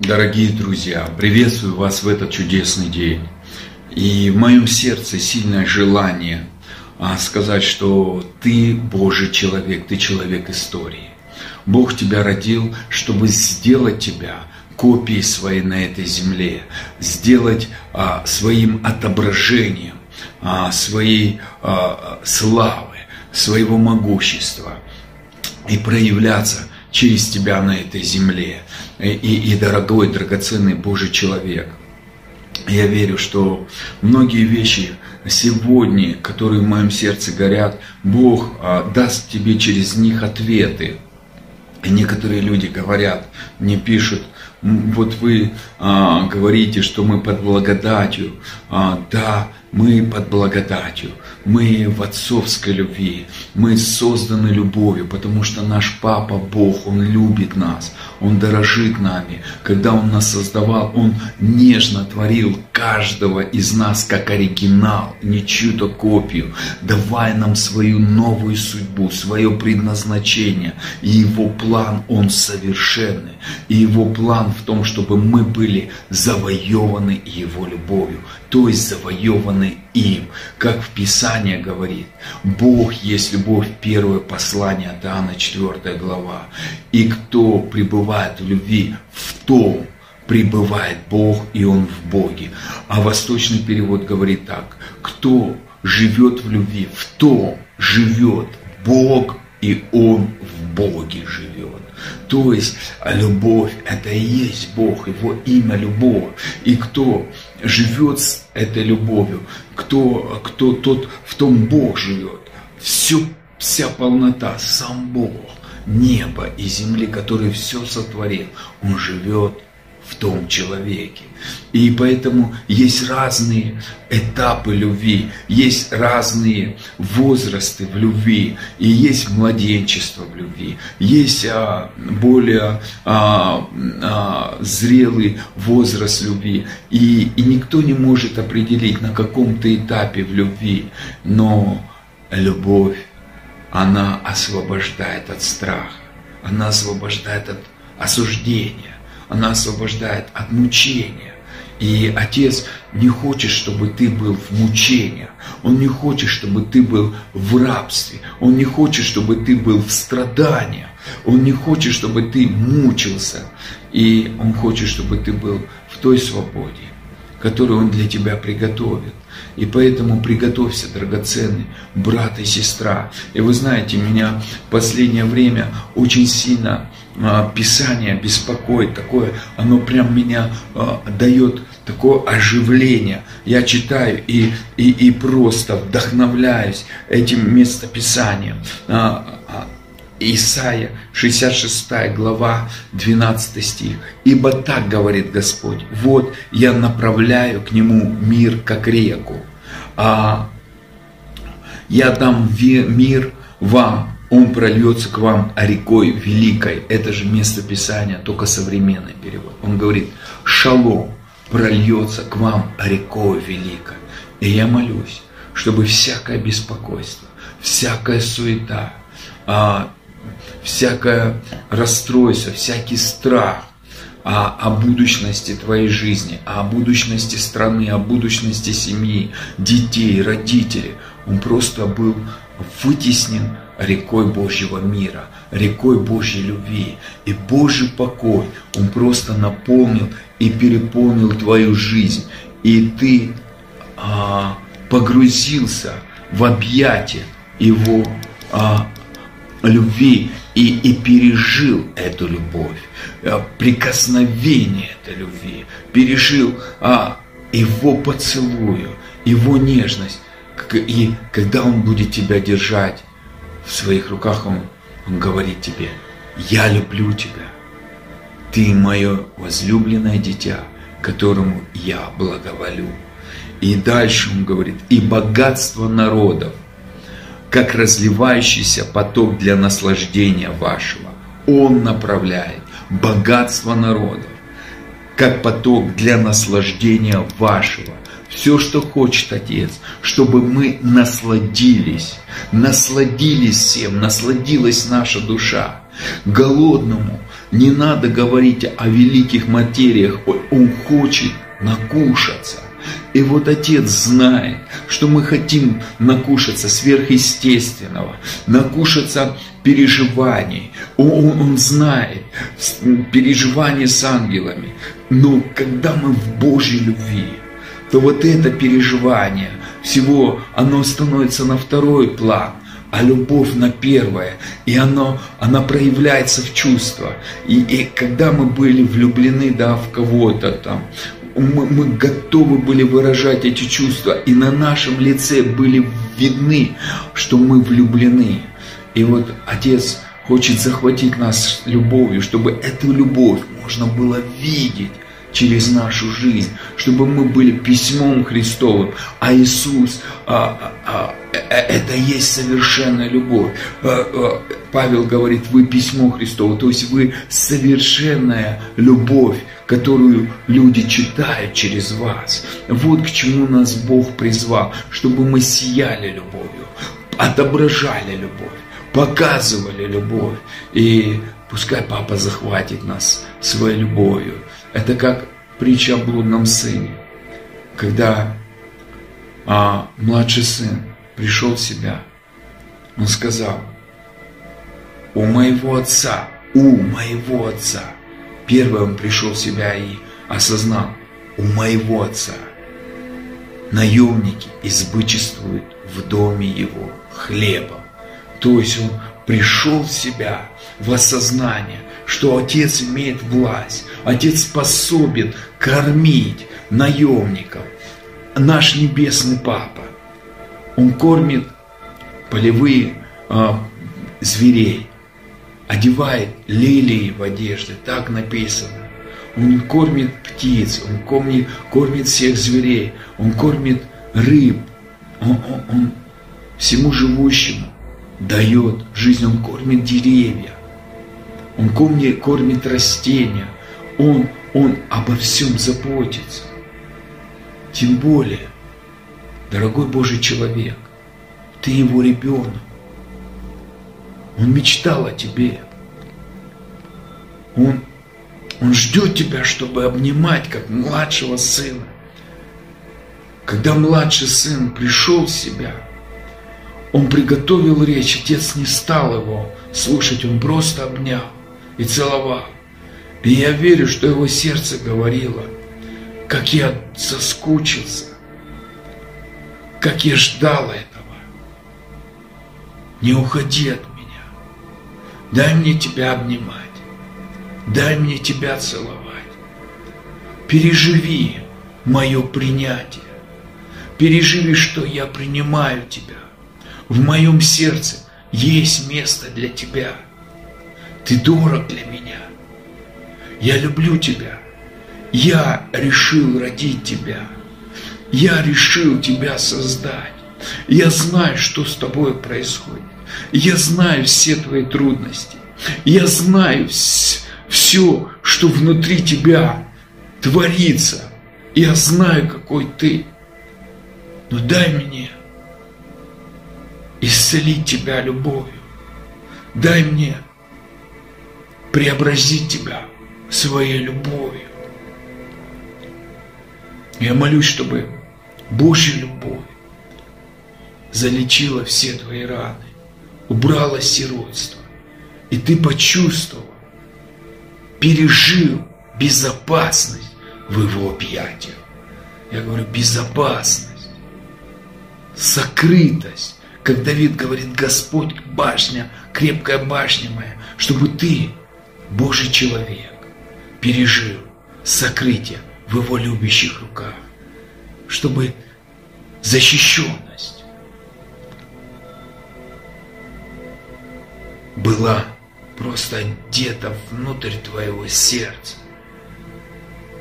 Дорогие друзья, приветствую вас в этот чудесный день. И в моем сердце сильное желание сказать, что ты Божий человек, ты человек истории. Бог тебя родил, чтобы сделать тебя копией своей на этой земле, сделать своим отображением своей славы, своего могущества и проявляться через тебя на этой земле. И дорогой, драгоценный Божий человек, я верю, что многие вещи сегодня, которые в моем сердце горят, Бог даст тебе через них ответы. И некоторые люди говорят, мне пишут, вот вы говорите, что мы под благодатью. Да, мы под благодатью, мы в отцовской любви, мы созданы любовью, потому что наш Папа Бог, Он любит нас, Он дорожит нами. Когда Он нас создавал, Он нежно творил каждого из нас как оригинал, не чью-то копию, давая нам свою новую судьбу, свое предназначение. И Его план, Он совершенный, и Его план в том, чтобы мы были завоеваны Его любовью, то есть завоеваны им. Как в Писании говорит, Бог есть любовь, первое послание от Иоанна, 4 глава. И кто пребывает в любви, в том пребывает Бог, и он в Боге. А восточный перевод говорит так: кто живет в любви, в том живет Бог, и он в Боге живет. То есть любовь — это и есть Бог, Его имя — любовь. И кто живет с этой любовью, кто тот, в том Бог живет. Вся полнота, сам Бог неба и земли, который все сотворил, Он живет в том человеке. И поэтому есть разные этапы любви, есть разные возрасты в любви, и есть младенчество в любви, есть более зрелый возраст любви, и никто не может определить, на каком ты этапе в любви, но любовь, она освобождает от страха, она освобождает от осуждения, она освобождает от мучения. И Отец не хочет, чтобы ты был в мучениях. Он не хочет, чтобы ты был в рабстве. Он не хочет, чтобы ты был в страданиях. Он не хочет, чтобы ты мучился. И Он хочет, чтобы ты был в той свободе, которую Он для тебя приготовит. И поэтому приготовься, драгоценный брат и сестра. И вы знаете, меня в последнее время очень сильно Писание беспокоит, такое, оно прям меня дает такое оживление. Я читаю и просто вдохновляюсь этим местописанием. Исайя, 66 глава, 12 стих. «Ибо так говорит Господь: вот я направляю к нему мир, как реку. Я дам мир вам, он прольется к вам рекой великой». Это же место Писания, только современный перевод. Он говорит: «Шалом прольется к вам рекой великой». И я молюсь, чтобы всякое беспокойство, всякая суета, всякое расстройство, всякий страх о будущности твоей жизни, о будущности страны, о будущности семьи, детей, родителей, он просто был вытеснен рекой Божьего мира, рекой Божьей любви. И Божий покой, он просто наполнил и переполнил твою жизнь. И ты погрузился в объятия Его любви и пережил эту любовь, прикосновение этой любви, пережил Его поцелую, Его нежность. И когда Он будет тебя держать в своих руках, он говорит тебе: «Я люблю тебя, ты мое возлюбленное дитя, которому я благоволю». И дальше он говорит: «И богатство народов, как разливающийся поток для наслаждения вашего, он направляет». Богатство народов, как поток для наслаждения вашего. Все, что хочет Отец, чтобы мы насладились, насладились всем, насладилась наша душа. Голодному Не надо говорить о великих материях, он хочет накушаться. И вот Отец знает, что мы хотим накушаться сверхъестественного, накушаться переживаний. Он знает переживания с ангелами. Но когда мы в Божьей любви, то вот это переживание, всего оно становится на второй план, а любовь на первое, и она проявляется в чувствах. И когда мы были влюблены, да, в кого-то там, мы готовы были выражать эти чувства, и на нашем лице были видны, что мы влюблены. И вот Отец хочет захватить нас любовью, чтобы эту любовь можно было видеть через нашу жизнь, чтобы мы были письмом Христовым, а Иисус это есть совершенная любовь. Павел говорит, вы письмо Христово, то есть вы совершенная любовь, которую люди читают через вас. Вот к чему нас Бог призвал, чтобы мы сияли любовью, отображали любовь, показывали любовь. И пускай Папа захватит нас своей любовью. Это как притча о блудном сыне, когда младший сын пришел в себя, он сказал: у моего отца, первое он пришел в себя и осознал, у моего отца наемники избычествуют в доме его хлебом. То есть он пришел в себя, в осознание, что Отец имеет власть, Отец способен кормить наемников. Наш Небесный Папа, Он кормит полевые зверей, одевает лилии в одежды, так написано. Он кормит птиц, Он кормит всех зверей, Он кормит рыб, Он всему живущему дает жизнь, Он кормит деревья. Он кормит растения, он обо всем заботится. Тем более, дорогой Божий человек, ты его ребенок. Он мечтал о тебе. Он ждет тебя, чтобы обнимать, как младшего сына. Когда младший сын пришел в себя, он приготовил речь, отец не стал его слушать, он просто обнял и целовал. И я верю, что его сердце говорило, как я соскучился, как я ждал этого. Не уходи от меня. Дай мне тебя обнимать. Дай мне тебя целовать. Переживи мое принятие. Переживи, что я принимаю тебя. В моем сердце есть место для тебя. Ты дорог для меня. Я люблю тебя. Я решил родить тебя. Я решил тебя создать. Я знаю, что с тобой происходит. Я знаю все твои трудности. Я знаю все, что внутри тебя творится. Я знаю, какой ты. Но дай мне исцелить тебя любовью. Дай мне преобразить тебя своей любовью. Я молюсь, чтобы Божья любовь залечила все твои раны, убрала сиротство, и ты почувствовал, пережил безопасность в его объятиях. Я говорю, безопасность, сокрытость. Как Давид говорит, Господь, башня, крепкая башня моя, чтобы ты, Божий человек, пережил сокрытие в его любящих руках, чтобы защищенность была просто одета внутрь твоего сердца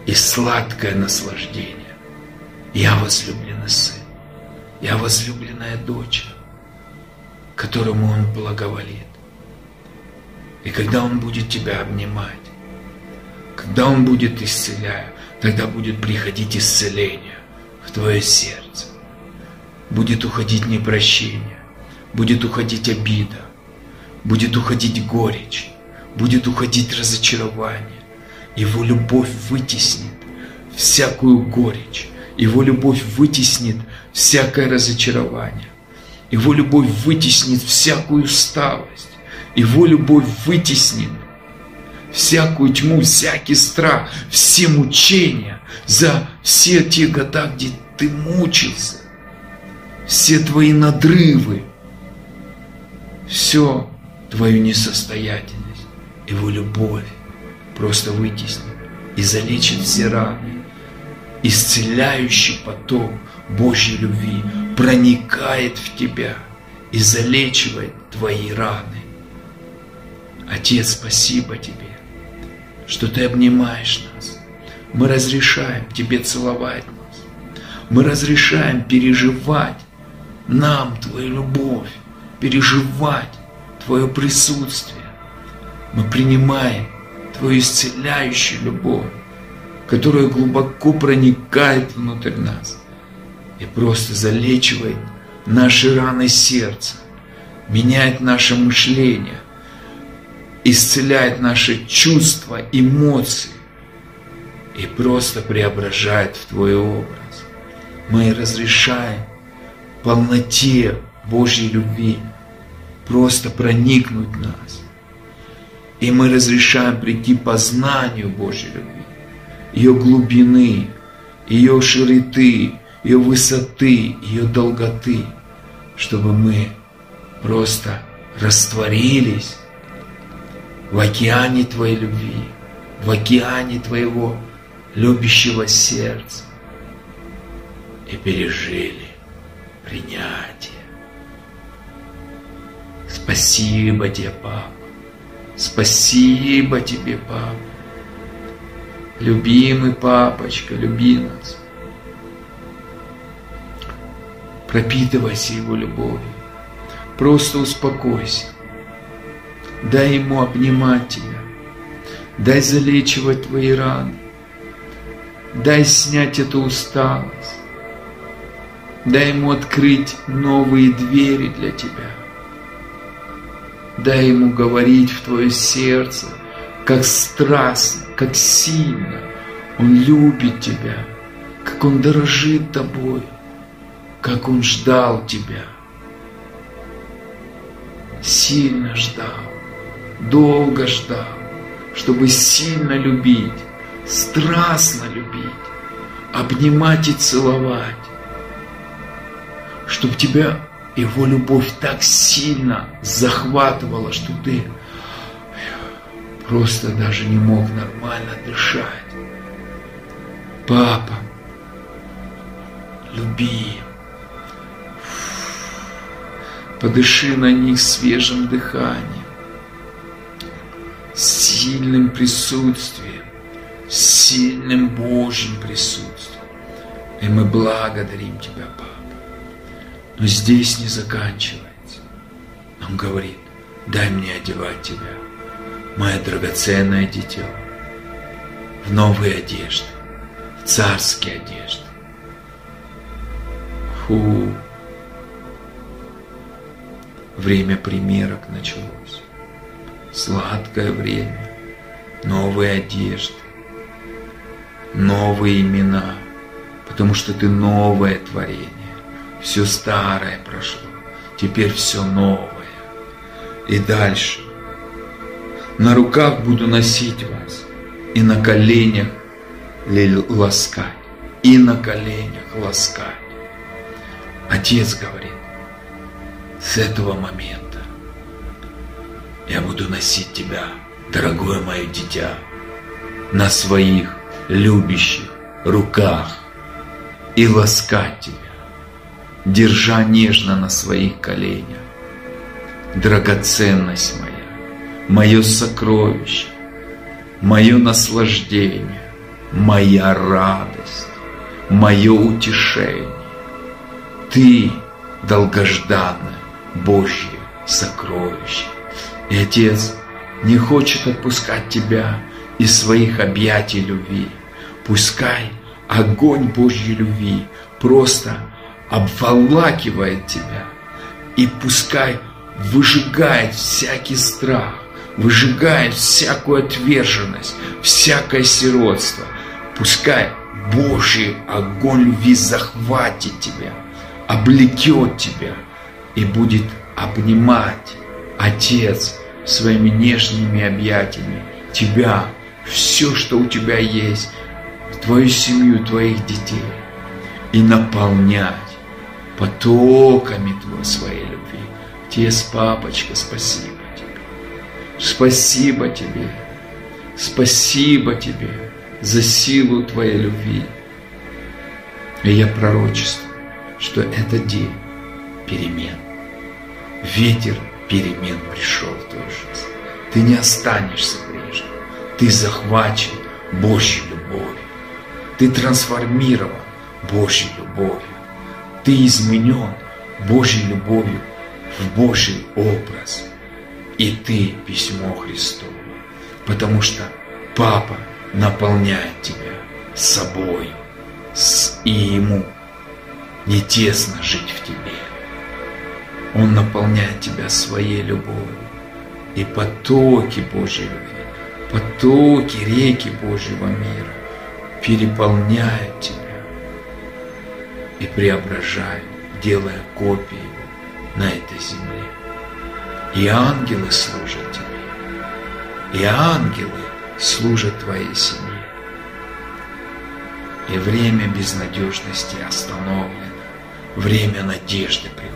и сладкое наслаждение. Я возлюбленный сын, я возлюбленная дочь, которому Он благоволит. И когда Он будет тебя обнимать, когда Он будет исцелять, тогда будет приходить исцеление в твое сердце. Будет уходить непрощение, будет уходить обида, будет уходить горечь, будет уходить разочарование, Его любовь вытеснит всякую горечь, Его любовь вытеснит всякое разочарование, Его любовь вытеснит всякую усталость, Его любовь вытеснит всякую тьму, всякий страх, все мучения за все те года, где ты мучился, все твои надрывы, все твою несостоятельность. Его любовь просто вытеснит и залечит все раны. Исцеляющий поток Божьей любви проникает в тебя и залечивает твои раны. Отец, спасибо Тебе, что Ты обнимаешь нас. Мы разрешаем Тебе целовать нас. Мы разрешаем переживать нам Твою любовь, переживать Твое присутствие. Мы принимаем Твою исцеляющую любовь, которая глубоко проникает внутрь нас и просто залечивает наши раны сердца, меняет наше мышление, исцеляет наши чувства, эмоции и просто преображает в Твой образ. Мы разрешаем полноте Божьей любви просто проникнуть в нас. И мы разрешаем прийти к познанию Божьей любви, ее глубины, ее широты, ее высоты, ее долготы, чтобы мы просто растворились в океане Твоей любви, в океане Твоего любящего сердца и пережили принятие. Спасибо Тебе, Папа. Спасибо Тебе, Папа. Любимый Папочка, люби нас. Пропитывайся Его любовью. Просто успокойся. Дай Ему обнимать тебя. Дай залечивать твои раны. Дай снять эту усталость. Дай Ему открыть новые двери для тебя. Дай Ему говорить в твое сердце, как страстно, как сильно Он любит тебя, как Он дорожит тобой, как Он ждал тебя. Сильно ждал, долго ждал, чтобы сильно любить, страстно любить, обнимать и целовать, чтобы тебя Его любовь так сильно захватывала, что ты просто даже не мог нормально дышать. Папа, люби. Подыши на них свежим дыханием, сильным присутствием, сильным Божьим присутствием. И мы благодарим Тебя, Папа. Но здесь не заканчивается. Он говорит: дай мне одевать тебя, мое драгоценное дитё, в новые одежды, в царские одежды. Время примерок началось. Сладкое время, новые одежды, новые имена, потому что ты новое творение. Все старое прошло, теперь все новое. И дальше. На руках буду носить вас, и на коленях ласкать, и на коленях ласкать. Отец говорит: с этого момента я буду носить тебя, дорогое мое дитя, на своих любящих руках и ласкать тебя, держа нежно на своих коленях. Драгоценность моя, мое сокровище, мое наслаждение, моя радость, мое утешение. Ты долгожданное Божье сокровище. И Отец не хочет отпускать тебя из своих объятий любви. Пускай огонь Божьей любви просто обволакивает тебя и пускай выжигает всякий страх, выжигает всякую отверженность, всякое сиротство. Пускай Божий огонь любви захватит тебя, облекет тебя и будет обнимать Отец своими нежными объятиями тебя, все, что у тебя есть, твою семью, твоих детей, и наполнять потоками своей любви. Отец, папочка, спасибо тебе. Спасибо тебе. Спасибо тебе за силу твоей любви. И я пророчествую, что это день перемен. Ветер перемен пришел в твою жизнь. Ты не останешься прежним. Ты захвачен Божьей любовью. Ты трансформирован Божьей любовью. Ты изменен Божьей любовью в Божий образ. И ты письмо Христово. Потому что Папа наполняет тебя собой. И Ему не тесно жить в тебе. Он наполняет тебя своей любовью. И потоки Божьей любви, потоки реки Божьего мира переполняют тебя и преображают, делая копии на этой земле. И ангелы служат тебе, и ангелы служат твоей семье. И время безнадежности остановлено, время надежды приходит.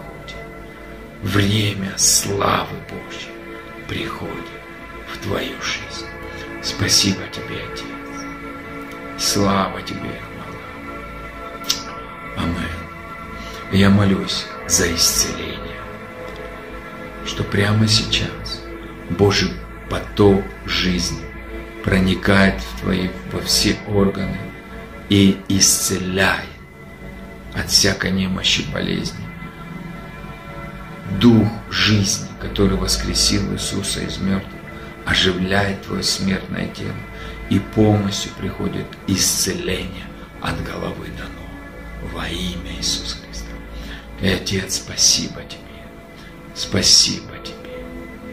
Время славы Божьей приходит в твою жизнь. Спасибо тебе, Отец. Слава тебе, хвала. Аминь. Я молюсь за исцеление, что прямо сейчас Божий поток жизни проникает в твои, во все органы и исцеляет от всякой немощи, болезни. Дух жизни, который воскресил Иисуса из мертвых, оживляет твое смертное тело и полностью приходит исцеление от головы до ног во имя Иисуса Христа. И, Отец, спасибо тебе. Спасибо тебе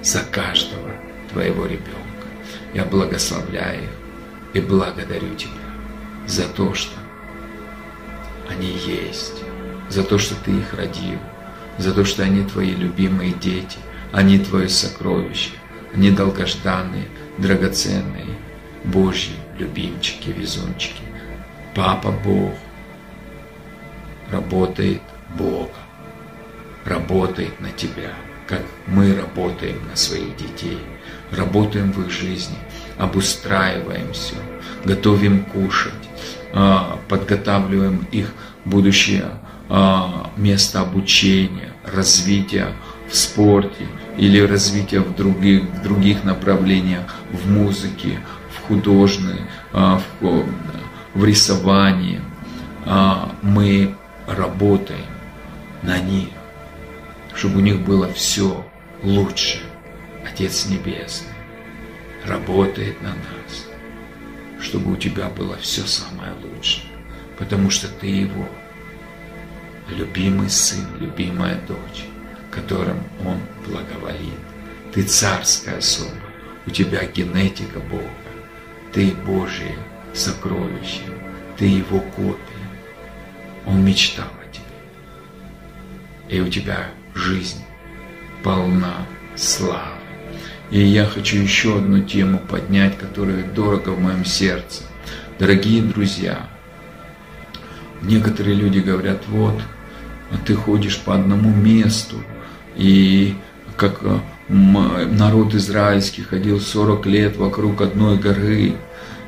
за каждого твоего ребенка. Я благословляю их и благодарю тебя за то, что они есть, за то, что ты их родил, за то, что они твои любимые дети, они твои сокровища, они долгожданные, драгоценные, Божьи любимчики, везунчики. Папа Бог работает Богом, работает на тебя, как мы работаем на своих детей, работаем в их жизни, обустраиваем все, готовим кушать, подготавливаем их будущее место обучения, развития в спорте или развития в других направлениях, в музыке, в художественной, в рисовании. Мы работаем на них, чтобы у них было все лучше. Отец Небесный работает на нас, чтобы у тебя было все самое лучшее, потому что ты его любимый сын, любимая дочь, которым он благоволит. Ты царская особа, у тебя генетика Бога, ты Божие сокровище, ты его копия. Он мечтал о тебе. И у тебя жизнь полна славы. И я хочу еще одну тему поднять, которая дорога в моем сердце. Дорогие друзья, некоторые люди говорят: вот, ты ходишь по одному месту, и как народ израильский ходил 40 лет вокруг одной горы,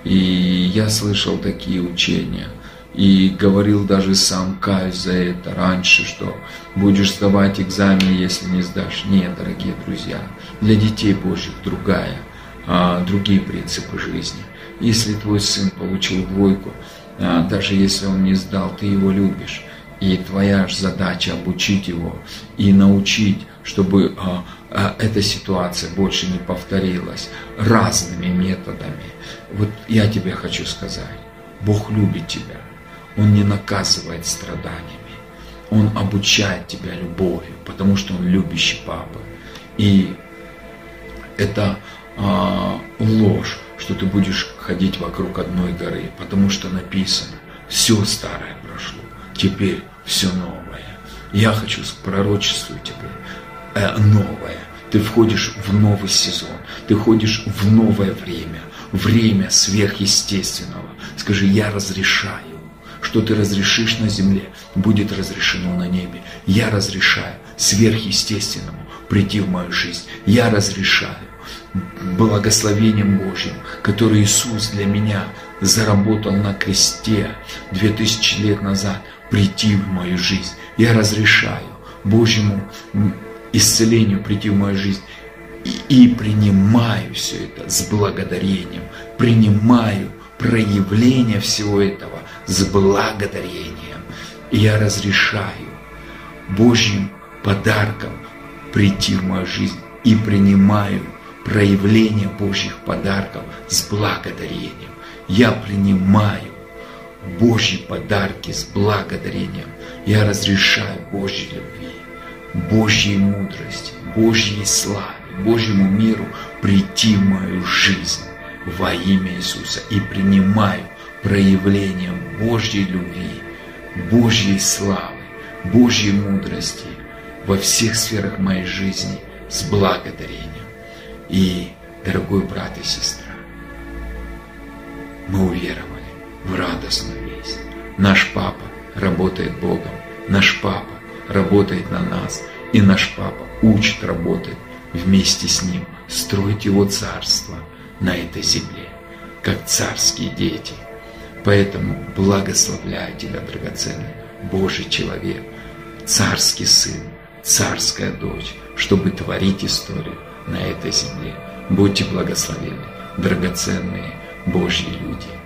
и я слышал такие учения, и говорил даже сам, каюсь за это раньше, что будешь сдавать экзамен, если не сдашь. Нет, дорогие друзья, для детей Божьих другие принципы жизни. Если твой сын получил двойку, даже если он не сдал, ты его любишь. И твоя задача обучить его и научить, чтобы эта ситуация больше не повторилась разными методами. Вот я тебе хочу сказать, Бог любит тебя. Он не наказывает страданиями. Он обучает тебя любовью, потому что Он любящий Папа. И это ложь, что ты будешь ходить вокруг одной горы, потому что написано, все старое прошло, теперь все новое. Я хочу пророчествовать тебе новое. Ты входишь в новый сезон, ты входишь в новое время, время сверхъестественного. Скажи, я разрешаю, что ты разрешишь на земле, будет разрешено на небе. Я разрешаю сверхъестественному прийти в мою жизнь. Я разрешаю благословением Божьим, которое Иисус для меня заработал на кресте 2000 лет назад, прийти в мою жизнь. Я разрешаю Божьему исцелению прийти в мою жизнь и принимаю все это с благодарением, принимаю проявление всего этого с благодарением. И я разрешаю Божьим подарком прийти в мою жизнь и принимаю проявление Божьих подарков с благодарением. Я принимаю Божьи подарки с благодарением. Я разрешаю Божьей любви, Божьей мудрости, Божьей славе, Божьему миру прийти в мою жизнь во имя Иисуса и принимаю проявление Божьей любви, Божьей славы, Божьей мудрости во всех сферах моей жизни с благодарением. И, дорогой брат и сестра, мы уверовали в радостную весть. Наш Папа работает Богом, наш Папа работает на нас, и наш Папа учит работать вместе с Ним, строить Его Царство на этой земле, как царские дети. Поэтому благословляю тебя, драгоценный Божий человек, царский сын, царская дочь, чтобы творить историю на этой земле. Будьте благословенны, драгоценные Божьи люди.